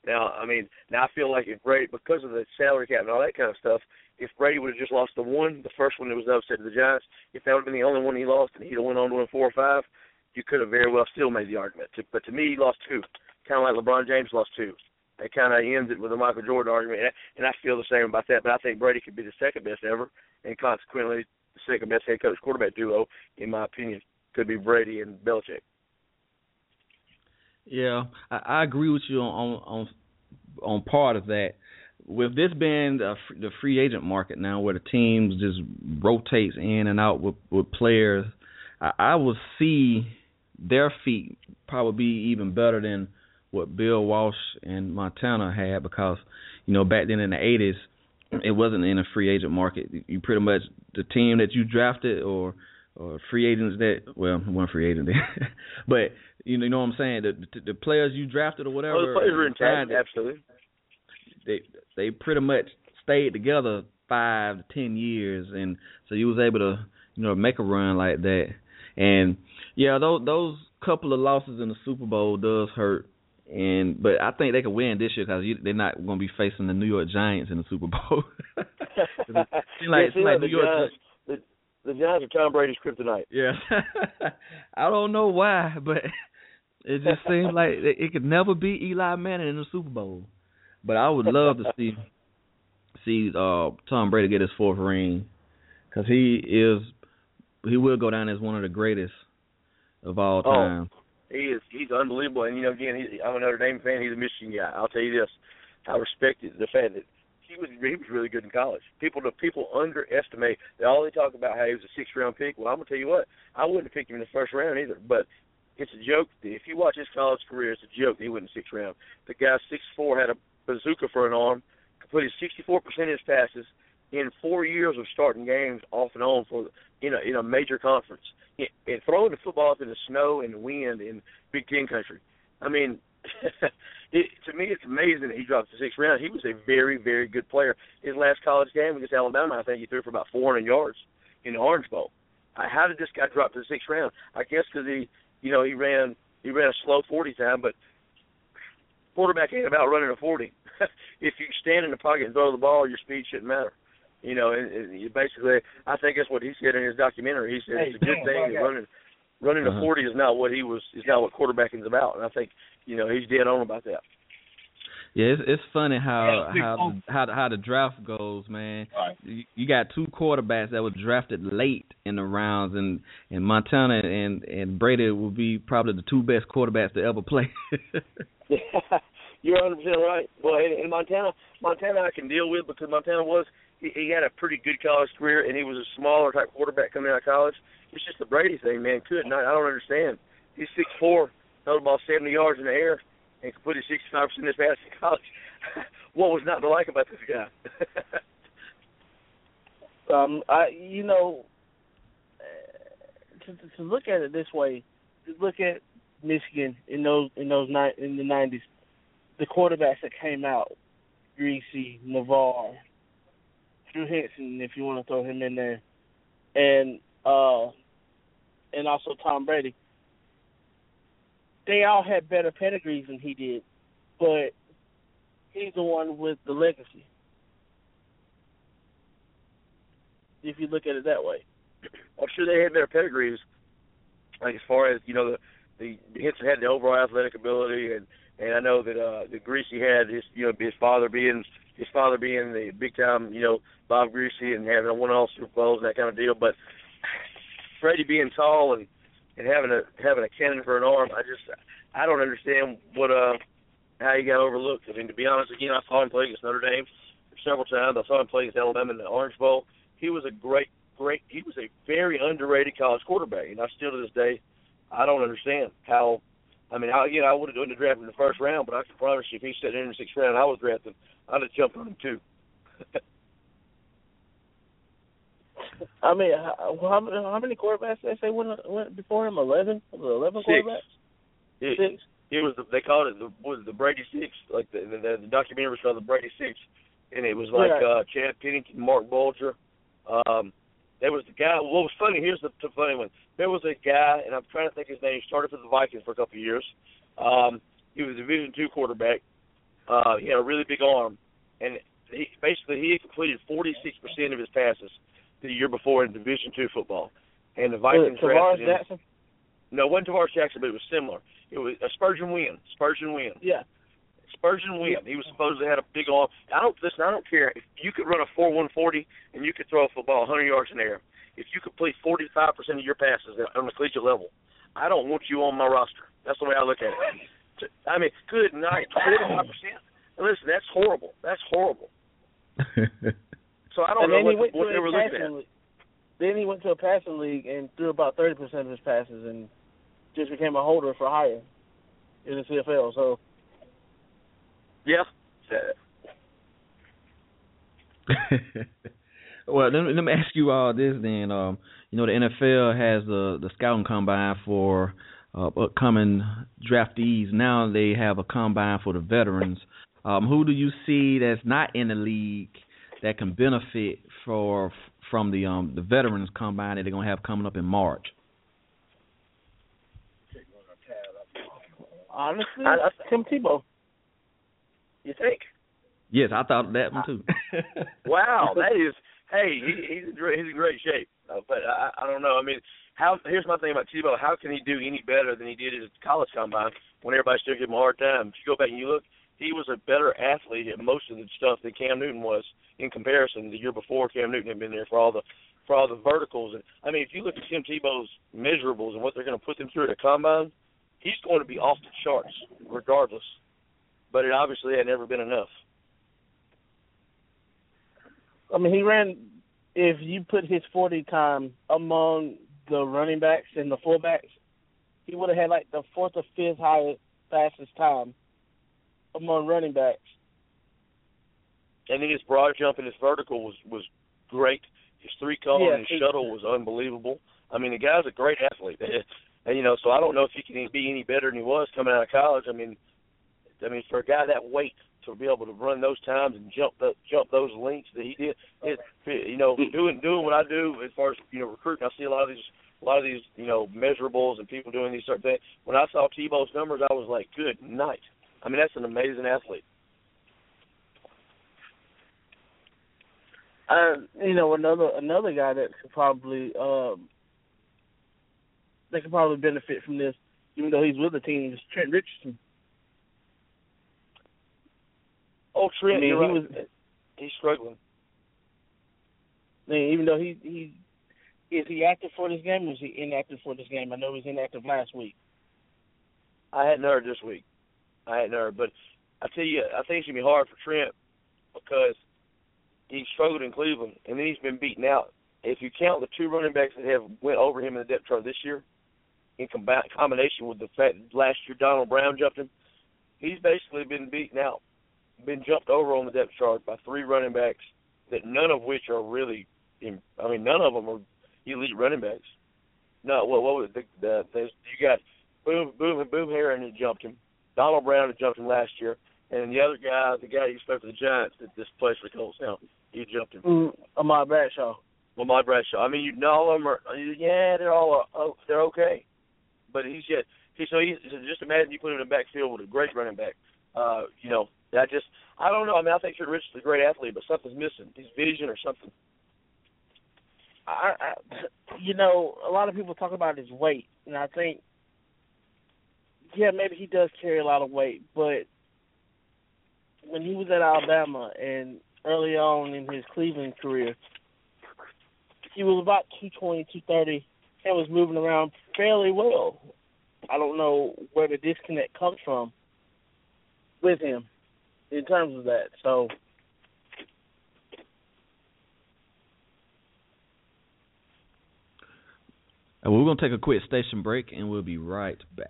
Now, I mean, now I feel like if Brady, because of the salary cap and all that kind of stuff, if Brady would have just lost the one, the first one that was upset to the Giants, if that would have been the only one he lost and he'd have went on to win four or five, you could have very well still made the argument. But to me, he lost two, kind of like LeBron James lost two. That kind of ends it with a Michael Jordan argument, and I feel the same about that. But I think Brady could be the second best ever, and consequently, the second best head coach quarterback duo, in my opinion, could be Brady and Belichick. Yeah, I, I agree with you on, on on part of that. With this being the, the free agent market now where the teams just rotates in and out with, with players, I, I will see their feet probably be even better than what Bill Walsh and Montana had because, you know, back then in the eighties, it wasn't in a free agent market. You pretty much, the team that you drafted or – or free agents that, well, one free agent there. But, you know, you know what I'm saying? The, the, the players you drafted or whatever. Oh, the players were intact, absolutely. They, they pretty much stayed together five to ten years. And so you was able to, you know, make a run like that. And, yeah, those, those couple of losses in the Super Bowl does hurt And but I think they could win this year because they're not going to be facing the New York Giants in the Super Bowl. It seems like, yeah, like the New York Giants, the, the Giants are Tom Brady's kryptonite. Yeah, I don't know why, but it just seems like it, it could never be Eli Manning in the Super Bowl. But I would love to see see uh, Tom Brady get his fourth ring because he is he will go down as one of the greatest of all time. Oh. He is, he's unbelievable. And, you know, again, he's, I'm a Notre Dame fan. He's a Michigan guy. I'll tell you this. I respected the fact that he was he was really good in college. People people underestimate. They all they talk about how he was a sixth-round pick. Well, I'm going to tell you what. I wouldn't have picked him in the first round either. But it's a joke. If you watch his college career, it's a joke that he went in the sixth round. The guy, six foot four, had a bazooka for an arm, completed sixty-four percent of his passes in four years of starting games off and on for in a, in a major conference. And throwing the football up in the snow and the wind in Big Ten country. I mean, it, to me, it's amazing that he dropped the sixth round. He was a very, very good player. His last college game against Alabama, I think he threw for about four hundred yards in the Orange Bowl. Uh, how did this guy drop to the sixth round? I guess because he, you know, he ran he ran a slow forty time, but quarterback ain't about running a forty. If you stand in the pocket and throw the ball, your speed shouldn't matter. You know, and, and basically, I think that's what he said in his documentary. He said hey, it's a good man, thing that running, running uh-huh. a forty is not what he was, is not what quarterbacking is about. And I think, you know, he's dead on about that. Yeah, it's, it's funny how yeah, how, how, how, the, how the draft goes, man. Right. You, you got two quarterbacks that were drafted late in the rounds, and, and Montana and, and Brady will be probably the two best quarterbacks to ever play. Yeah, you're one hundred percent right. Well, and, and Montana, Montana I can deal with because Montana was. He, he had a pretty good college career, and he was a smaller type quarterback coming out of college. It's just the Brady thing, man. Could not. I don't understand. He's six foot four, held the ball seventy yards in the air, and completed sixty-five percent of his passes in college. What was not to like about this guy? um, I, you know, to, to look at it this way, look at Michigan in those in those in the nineties, the quarterbacks that came out, Greasy, Navarre, Drew Henson, if you want to throw him in there, and uh, and also Tom Brady. They all had better pedigrees than he did, but he's the one with the legacy, if you look at it that way. I'm sure they had better pedigrees, like as far as, you know, the, the Henson had the overall athletic ability, and, and I know that uh, the Greasy had his, you know, his father being. His father being the big-time, you know, Bob Greasy and having a one-all Super Bowls and that kind of deal. But Brady being tall and, and having a having a cannon for an arm, I just I don't understand what uh how he got overlooked. I mean, to be honest, again, I saw him play against Notre Dame several times. I saw him play against Alabama in the Orange Bowl. He was a great, great – he was a very underrated college quarterback. And I still to this day, I don't understand how – I mean, I, again, I would have done the draft in the first round, but I can promise you if he sat in the sixth round and I was drafting, I'd have jumped on him too. I mean, how, how many quarterbacks did they say went, went before him? Eleven? Was it eleven six. quarterbacks? It, six. It was the, they called it the was the Brady Six, like the the, the documentary was called the Brady Six, and it was like right. uh, Chad Pennington, Mark Bulger. Um, There was the guy. What was funny? Here's the, the funny one. There was a guy, and I'm trying to think his name. He started for the Vikings for a couple of years. Um, he was a Division two quarterback. Uh, he had a really big arm, and he, basically he had completed forty-six percent of his passes the year before in Division two football. And the Vikings was it Tavares drafted him. Jackson? No, it wasn't Tavares Jackson, but it was similar. It was a Spurgeon Wynn. Spurgeon Wynn. Yeah. Spurgeon Wynn. He was supposed to have a big arm. I don't listen. I don't care if you could run a four one forty and you could throw a football a hundred yards in the air. If you complete forty five percent of your passes on the collegiate level, I don't want you on my roster. That's the way I look at it. I mean, good night, forty five percent. Listen, that's horrible. That's horrible. So I don't and know what, what they were looking at. League. Then he went to a passing league and threw about thirty percent of his passes and just became a holder for hire in the C F L. So. Yeah. Well, let me, let me ask you all this then. Um, you know, the N F L has the, the scouting combine for uh, upcoming draftees. Now they have a combine for the veterans. Um, who do you see that's not in the league that can benefit for from the um, the veterans combine that they're gonna have coming up in March? Honestly, I, I, Tim Tebow. You think? Yes, I thought of that one too. Wow, that is. Hey, he, he's he's in great shape, but I, I don't know. I mean, how? Here's my thing about Tebow. How can he do any better than he did at his college combine when everybody still gave him a hard time? If you go back and you look, he was a better athlete at most of the stuff that Cam Newton was in comparison. The year before, Cam Newton had been there for all the for all the verticals. And I mean, if you look at Tim Tebow's measurables and what they're going to put them through at a combine, he's going to be off the charts regardless. But it obviously had never been enough. I mean, he ran, if you put his forty time among the running backs and the fullbacks, he would have had like the fourth or fifth highest, fastest time among running backs. And then his broad jump and his vertical was, was great. His three cone yeah, and his shuttle was unbelievable. I mean, the guy's a great athlete. And, you know, so I don't know if he can be any better than he was coming out of college. I mean, I mean, for a guy that weight to be able to run those times and jump the, jump those lengths that he did, it, you know, doing doing what I do as far as, you know, recruiting, I see a lot of these a lot of these you know measurables and people doing these certain things. When I saw Tebow's numbers, I was like, good night. I mean, that's an amazing athlete. Uh, you know, another another guy that could probably um, that could probably benefit from this, even though he's with the team, is Trent Richardson. Oh, Trent, I mean, right. he was, he's struggling. I mean, even though he, he is he active for this game or is he inactive for this game? I know he was inactive last week. I hadn't heard this week. I hadn't heard. But I tell you, I think it's going to be hard for Trent because he struggled in Cleveland, and then he's been beaten out. If you count the two running backs that have went over him in the depth chart this year, in combination with the fact that last year Donald Brown jumped him, he's basically been beaten out. Been jumped over on the depth chart by three running backs that none of which are really, in, I mean, none of them are elite running backs. No, what, what was the, the, the you got Boom, Boom, Boom Heron had jumped him, Donald Brown had jumped him last year, and the other guy, the guy who played for the Giants that just plays for the Colts now, he jumped him. Mm, Ahmad Bradshaw. Ahmad Bradshaw. I mean, you know, all of them are, yeah, they're all, oh, they're okay, but he's yet. He, so he's just imagine you put him in the backfield with a great running back. Uh, you know, I just, I don't know. I mean, I think Trent Richardson's a great athlete, but something's missing. His vision or something. I, I, you know, a lot of people talk about his weight, and I think, yeah, maybe he does carry a lot of weight, but when he was at Alabama and early on in his Cleveland career, he was about two twenty, two thirty and was moving around fairly well. I don't know where the disconnect comes from with him in terms of that. So and we're going to take a quick station break, and we'll be right back.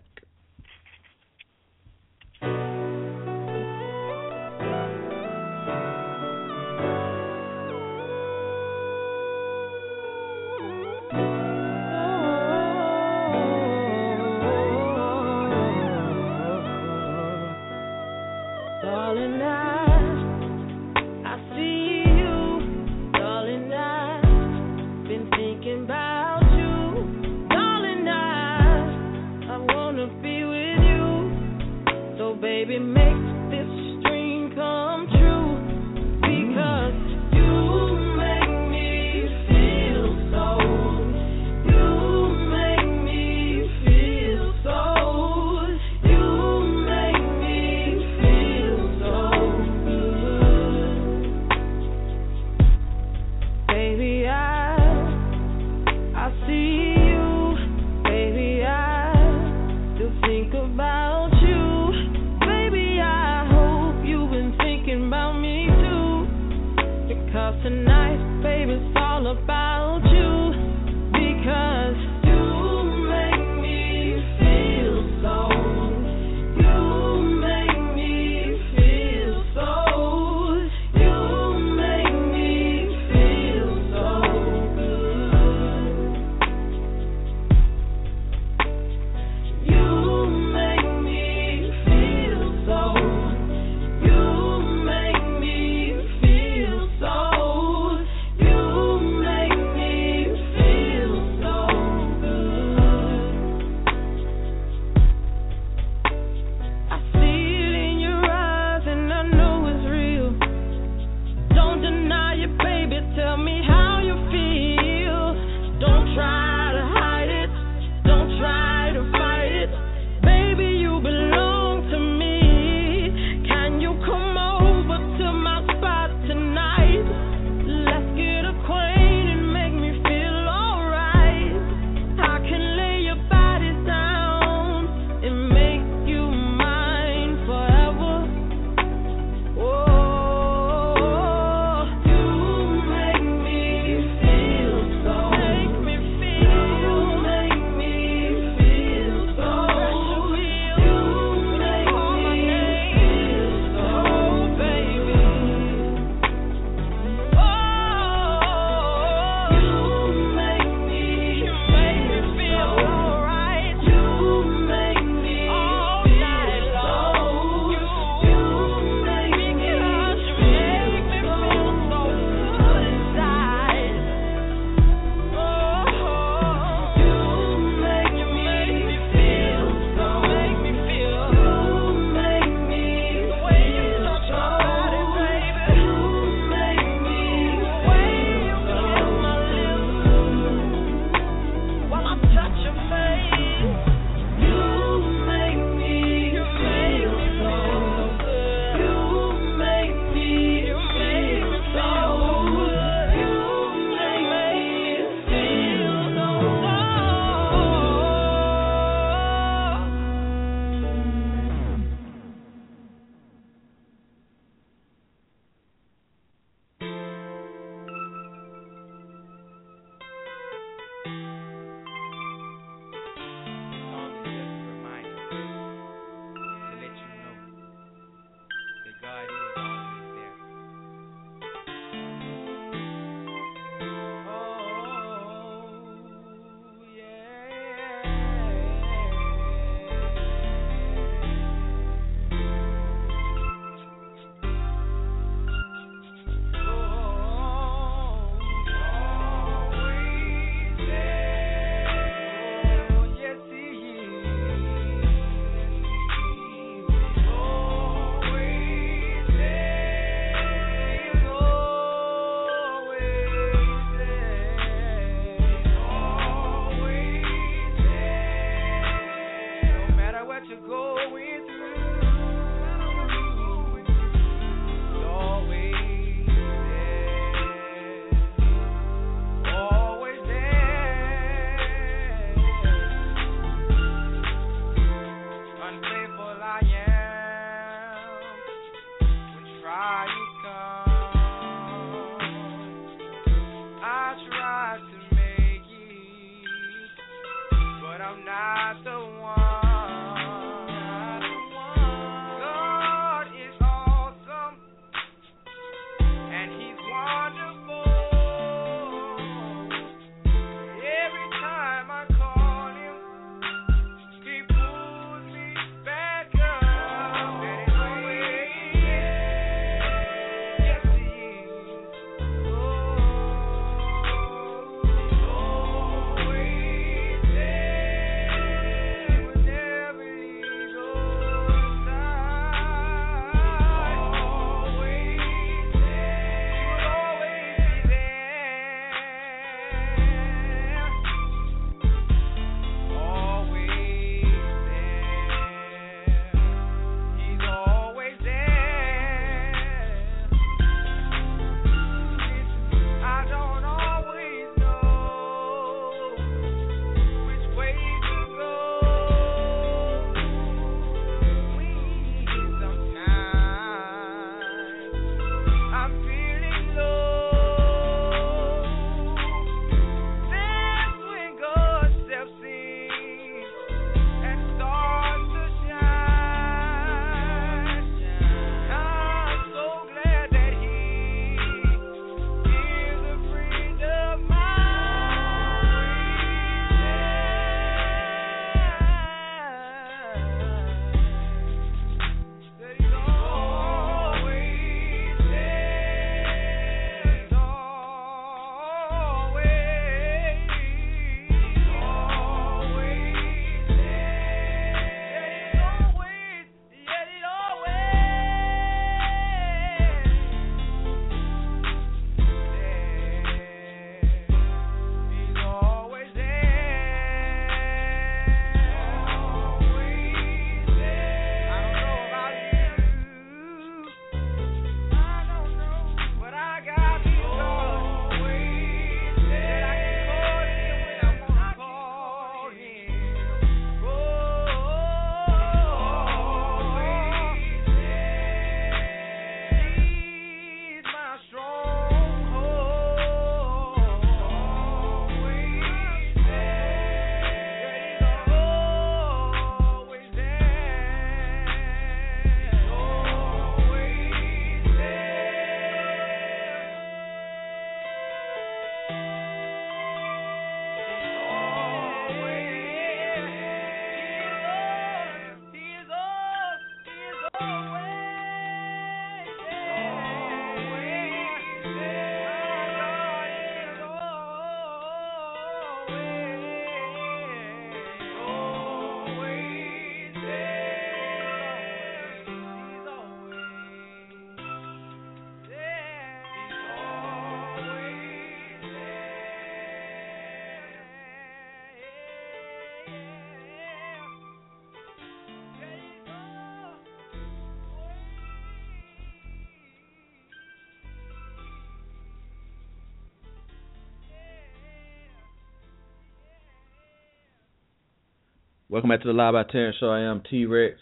Welcome back to the Live by Terrence show. I am T-Rex.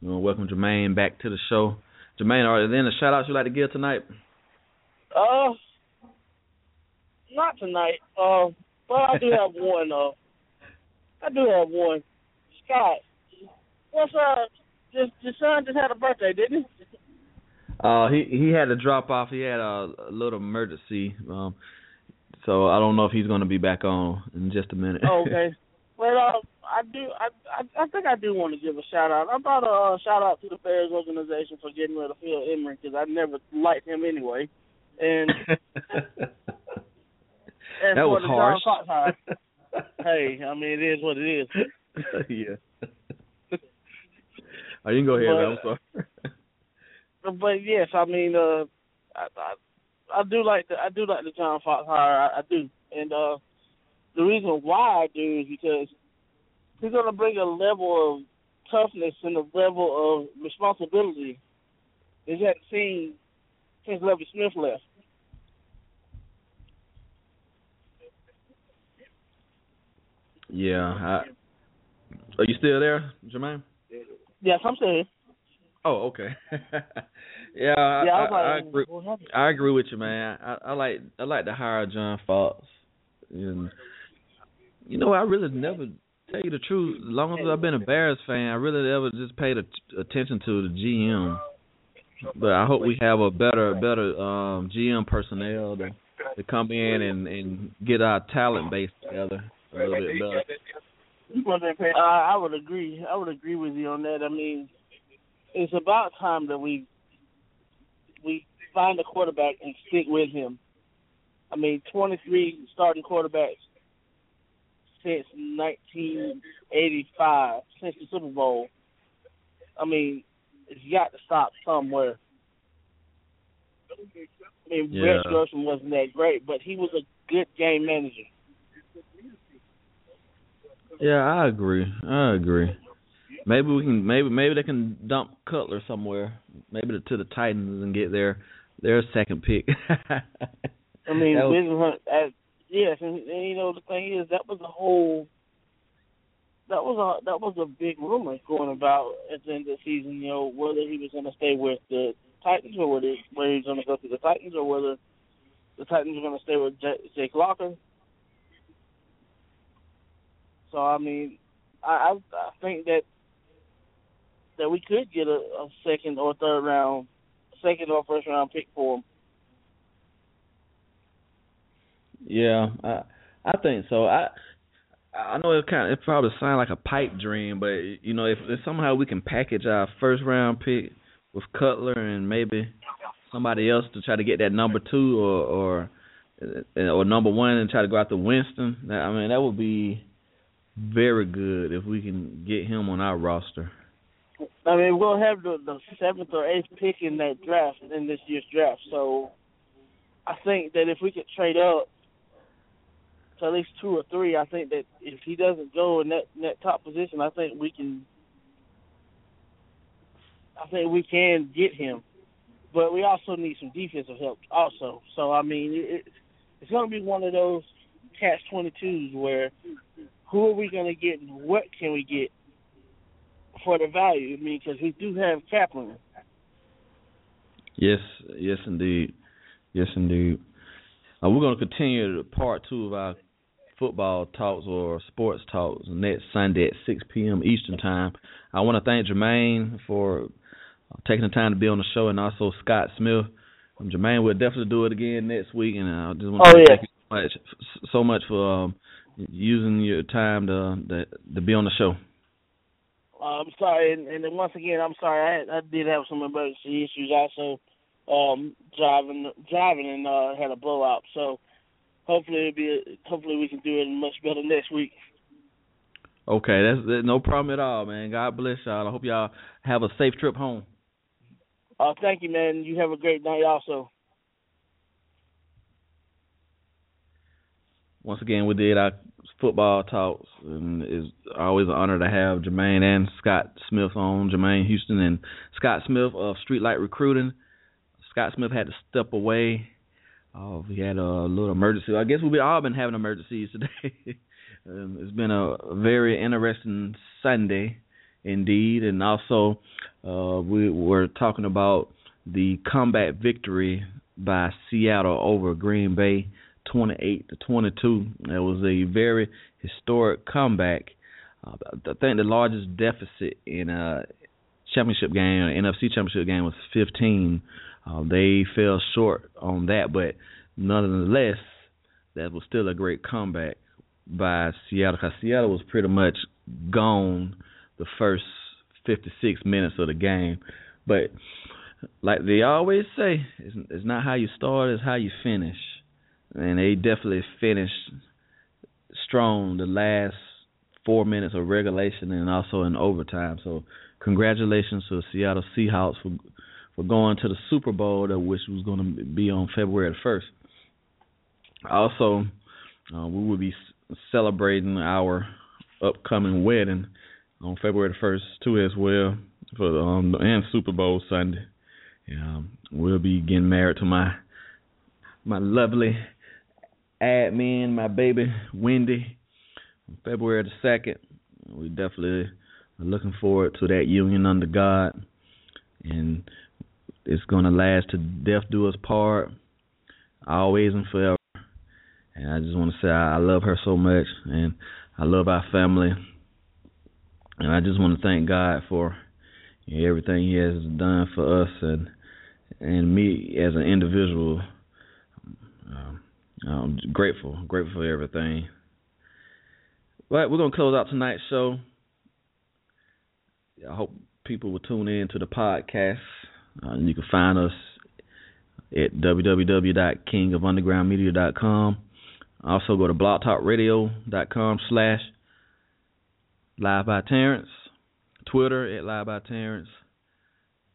We want to welcome Jermaine back to the show. Jermaine, are there any shout-outs you'd like to give tonight? Uh, not tonight. Uh, but I do have one. Uh, I do have one. Scott, what's uh, your son just had a birthday, didn't he? Uh, he he had to drop off. He had a, a little emergency. Um, so I don't know if he's going to be back on in just a minute. Oh, okay. Well, uh, I do. I, I I think I do want to give a shout out. I thought a uh, shout out to the Bears organization for getting rid of Phil Emery, because I never liked him anyway. And, and that was harsh. John Fox, hey, I mean, it is what it is. Yeah. Oh, you can go ahead. But, I'm sorry. But yes, I mean, uh, I, I I do like the I do like the John Fox hire. I, I do, and uh, the reason why I do is because he's going to bring a level of toughness and a level of responsibility that you haven't seen since Lovie Smith left. Yeah, I, are you still there, Jermaine? Yes, I'm still here. Oh, okay. yeah, I, yeah I, like, I, I, agree, I agree with you, man. I, I like I like to hire John Fox. And, you know, I really never, tell you the truth, as long as I've been a Bears fan, I really never just paid a, attention to the G M. But I hope we have a better better um, G M personnel to, to come in and, and get our talent base together a little bit better. Uh, I would agree. I would agree with you on that. I mean, it's about time that we we find a quarterback and stick with him. I mean, twenty-three starting quarterbacks since nineteen eighty-five, since the Super Bowl. I mean, it's got to stop somewhere. I mean, yeah. Rex Grossman wasn't that great, but he was a good game manager. Yeah, I agree. I agree. Maybe we can. Maybe maybe they can dump Cutler somewhere. Maybe to the Titans and get their their second pick. I mean, was, as, yes, and, and you know the thing is that was a whole that was a that was a big rumor going about at the end of the season. You know, whether he was going to stay with the Titans or whether whether he was going to go to the Titans or whether the Titans were going to stay with J- Jake Locker. So I mean, I I, I think that. that we could get a, a second or third round, second or first round pick for him. Yeah, I I think so. I I know it kind of, it probably sounds like a pipe dream, but you know if, if somehow we can package our first round pick with Cutler and maybe somebody else to try to get that number two or or, or number one and try to go out to Winston. I mean that would be very good if we can get him on our roster. I mean, we'll have the, the seventh or eighth pick in that draft, in this year's draft. So I think that if we could trade up to at least two or three, I think that if he doesn't go in that, in that top position, I think we can I think we can get him. But we also need some defensive help also. So, I mean, it, it's going to be one of those catch twenty-twos where who are we going to get and what can we get for the value, I mean, because we do have Kaplan. Yes, yes, indeed. Yes, indeed. Uh, we're going to continue part two of our football talks or sports talks next Sunday at six p.m. Eastern Time. I want to thank Jermaine for taking the time to be on the show and also Scott Smith. Um, Jermaine, we'll definitely do it again next week, and I just want to oh, thank yeah. you so much, so much for um, using your time to, to, to be on the show. Uh, I'm sorry, and, and then once again, I'm sorry. I, I did have some emergency issues. Also, um, driving, driving, and uh, had a blowout. So, hopefully, it'll be. A, hopefully, we can do it much better next week. Okay, that's that, no problem at all, man. God bless y'all. I hope y'all have a safe trip home. Uh, thank you, man. You have a great night, also. Once again, we did our football talks, and it's always an honor to have Jermaine and Scott Smith on. Jermaine Houston and Scott Smith of Streetlight Recruiting. Scott Smith had to step away Oh, we had a little emergency. I guess we've all been having emergencies today. um, it's been a very interesting Sunday indeed. And also uh, we were talking about the comeback victory by Seattle over Green Bay, twenty-eight to twenty-two. That was a very historic comeback. Uh, I think the largest deficit in a championship game, an N F C championship game, was fifteen. Uh, they fell short on that, but nonetheless, that was still a great comeback by Seattle, because Seattle was pretty much gone the first fifty-six minutes of the game. But like they always say, it's, it's not how you start, it's how you finish. And they definitely finished strong the last four minutes of regulation and also in overtime. So congratulations to the Seattle Seahawks for for going to the Super Bowl, which was going to be on February the first. Also, uh, we will be celebrating our upcoming wedding on February the first too as well, for um, and Super Bowl Sunday. Um, we'll be getting married to my my lovely admin, my baby Wendy, on February the second. We definitely are looking forward to that union under God, and it's going to last to death do us part, always and forever. And I just want to say I love her so much, and I love our family. And I just want to thank God for everything He has done for us and and me as an individual. Um, I'm grateful, grateful for everything. But we're going to close out tonight's show. I hope people will tune in to the podcast. Uh, you can find us at w w w dot king of underground media dot com. Also go to blog talk radio dot com slash live by Terrence. Twitter at Live by Terrence.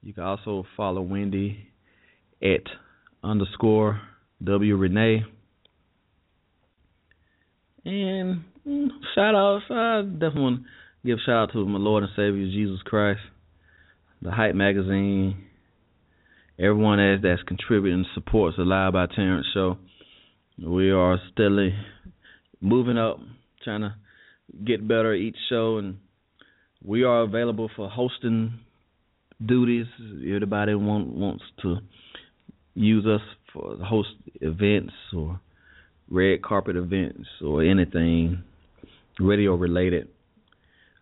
You can also follow Wendy at underscore W Renee. And shout outs, I definitely want to give a shout out to my Lord and Savior Jesus Christ, the Hype Magazine, everyone that's, that's contributing and supports the Live by Terrence show. We are steadily moving up, trying to get better each show, and we are available for hosting duties. Everybody want, wants to use us for host events or red carpet events or anything radio related.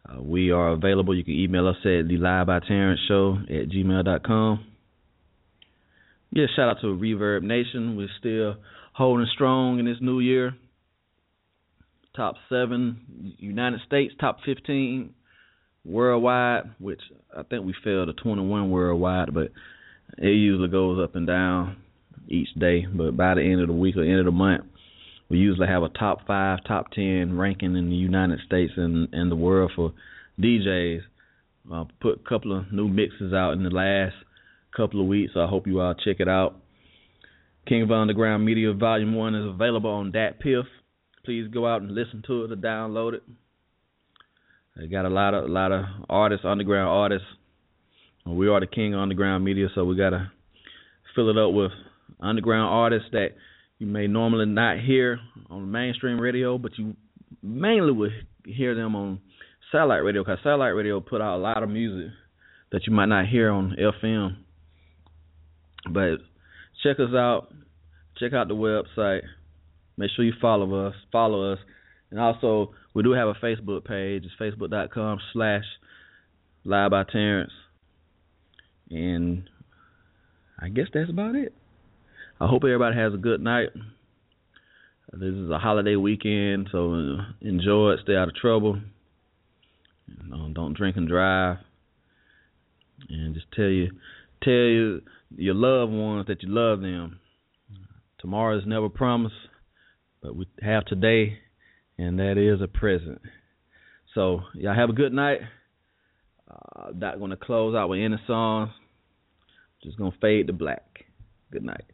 Uh, we are available. You can email us at the Live by Terrence show at gmail dot com. Yeah, shout out to Reverb Nation. We're still holding strong in this new year. Top seven United States, top fifteen worldwide, which I think we fell to twenty-one worldwide, but it usually goes up and down each day. But by the end of the week or end of the month, we usually have a top five, top ten ranking in the United States and, and the world for D Js. Uh, put a couple of new mixes out in the last couple of weeks, so I hope you all check it out. King of Underground Media Volume one is available on DatPiff. Please go out and listen to it or download it. They got a lot of a lot of artists, underground artists. We are the King of Underground Media, so we got to fill it up with underground artists that you may normally not hear on mainstream radio, but you mainly would hear them on satellite radio, because satellite radio put out a lot of music that you might not hear on F M. But check us out. Check out the website. Make sure you follow us. Follow us. And also, we do have a Facebook page. It's facebook.com slash Live by Terrence. And I guess that's about it. I hope everybody has a good night. This is a holiday weekend, so enjoy it. Stay out of trouble. Don't drink and drive. And just tell you, tell you, your loved ones that you love them. Tomorrow is never promised, but we have today, and that is a present. So, y'all have a good night. Uh, not going to close out with any songs. Just going to fade to black. Good night.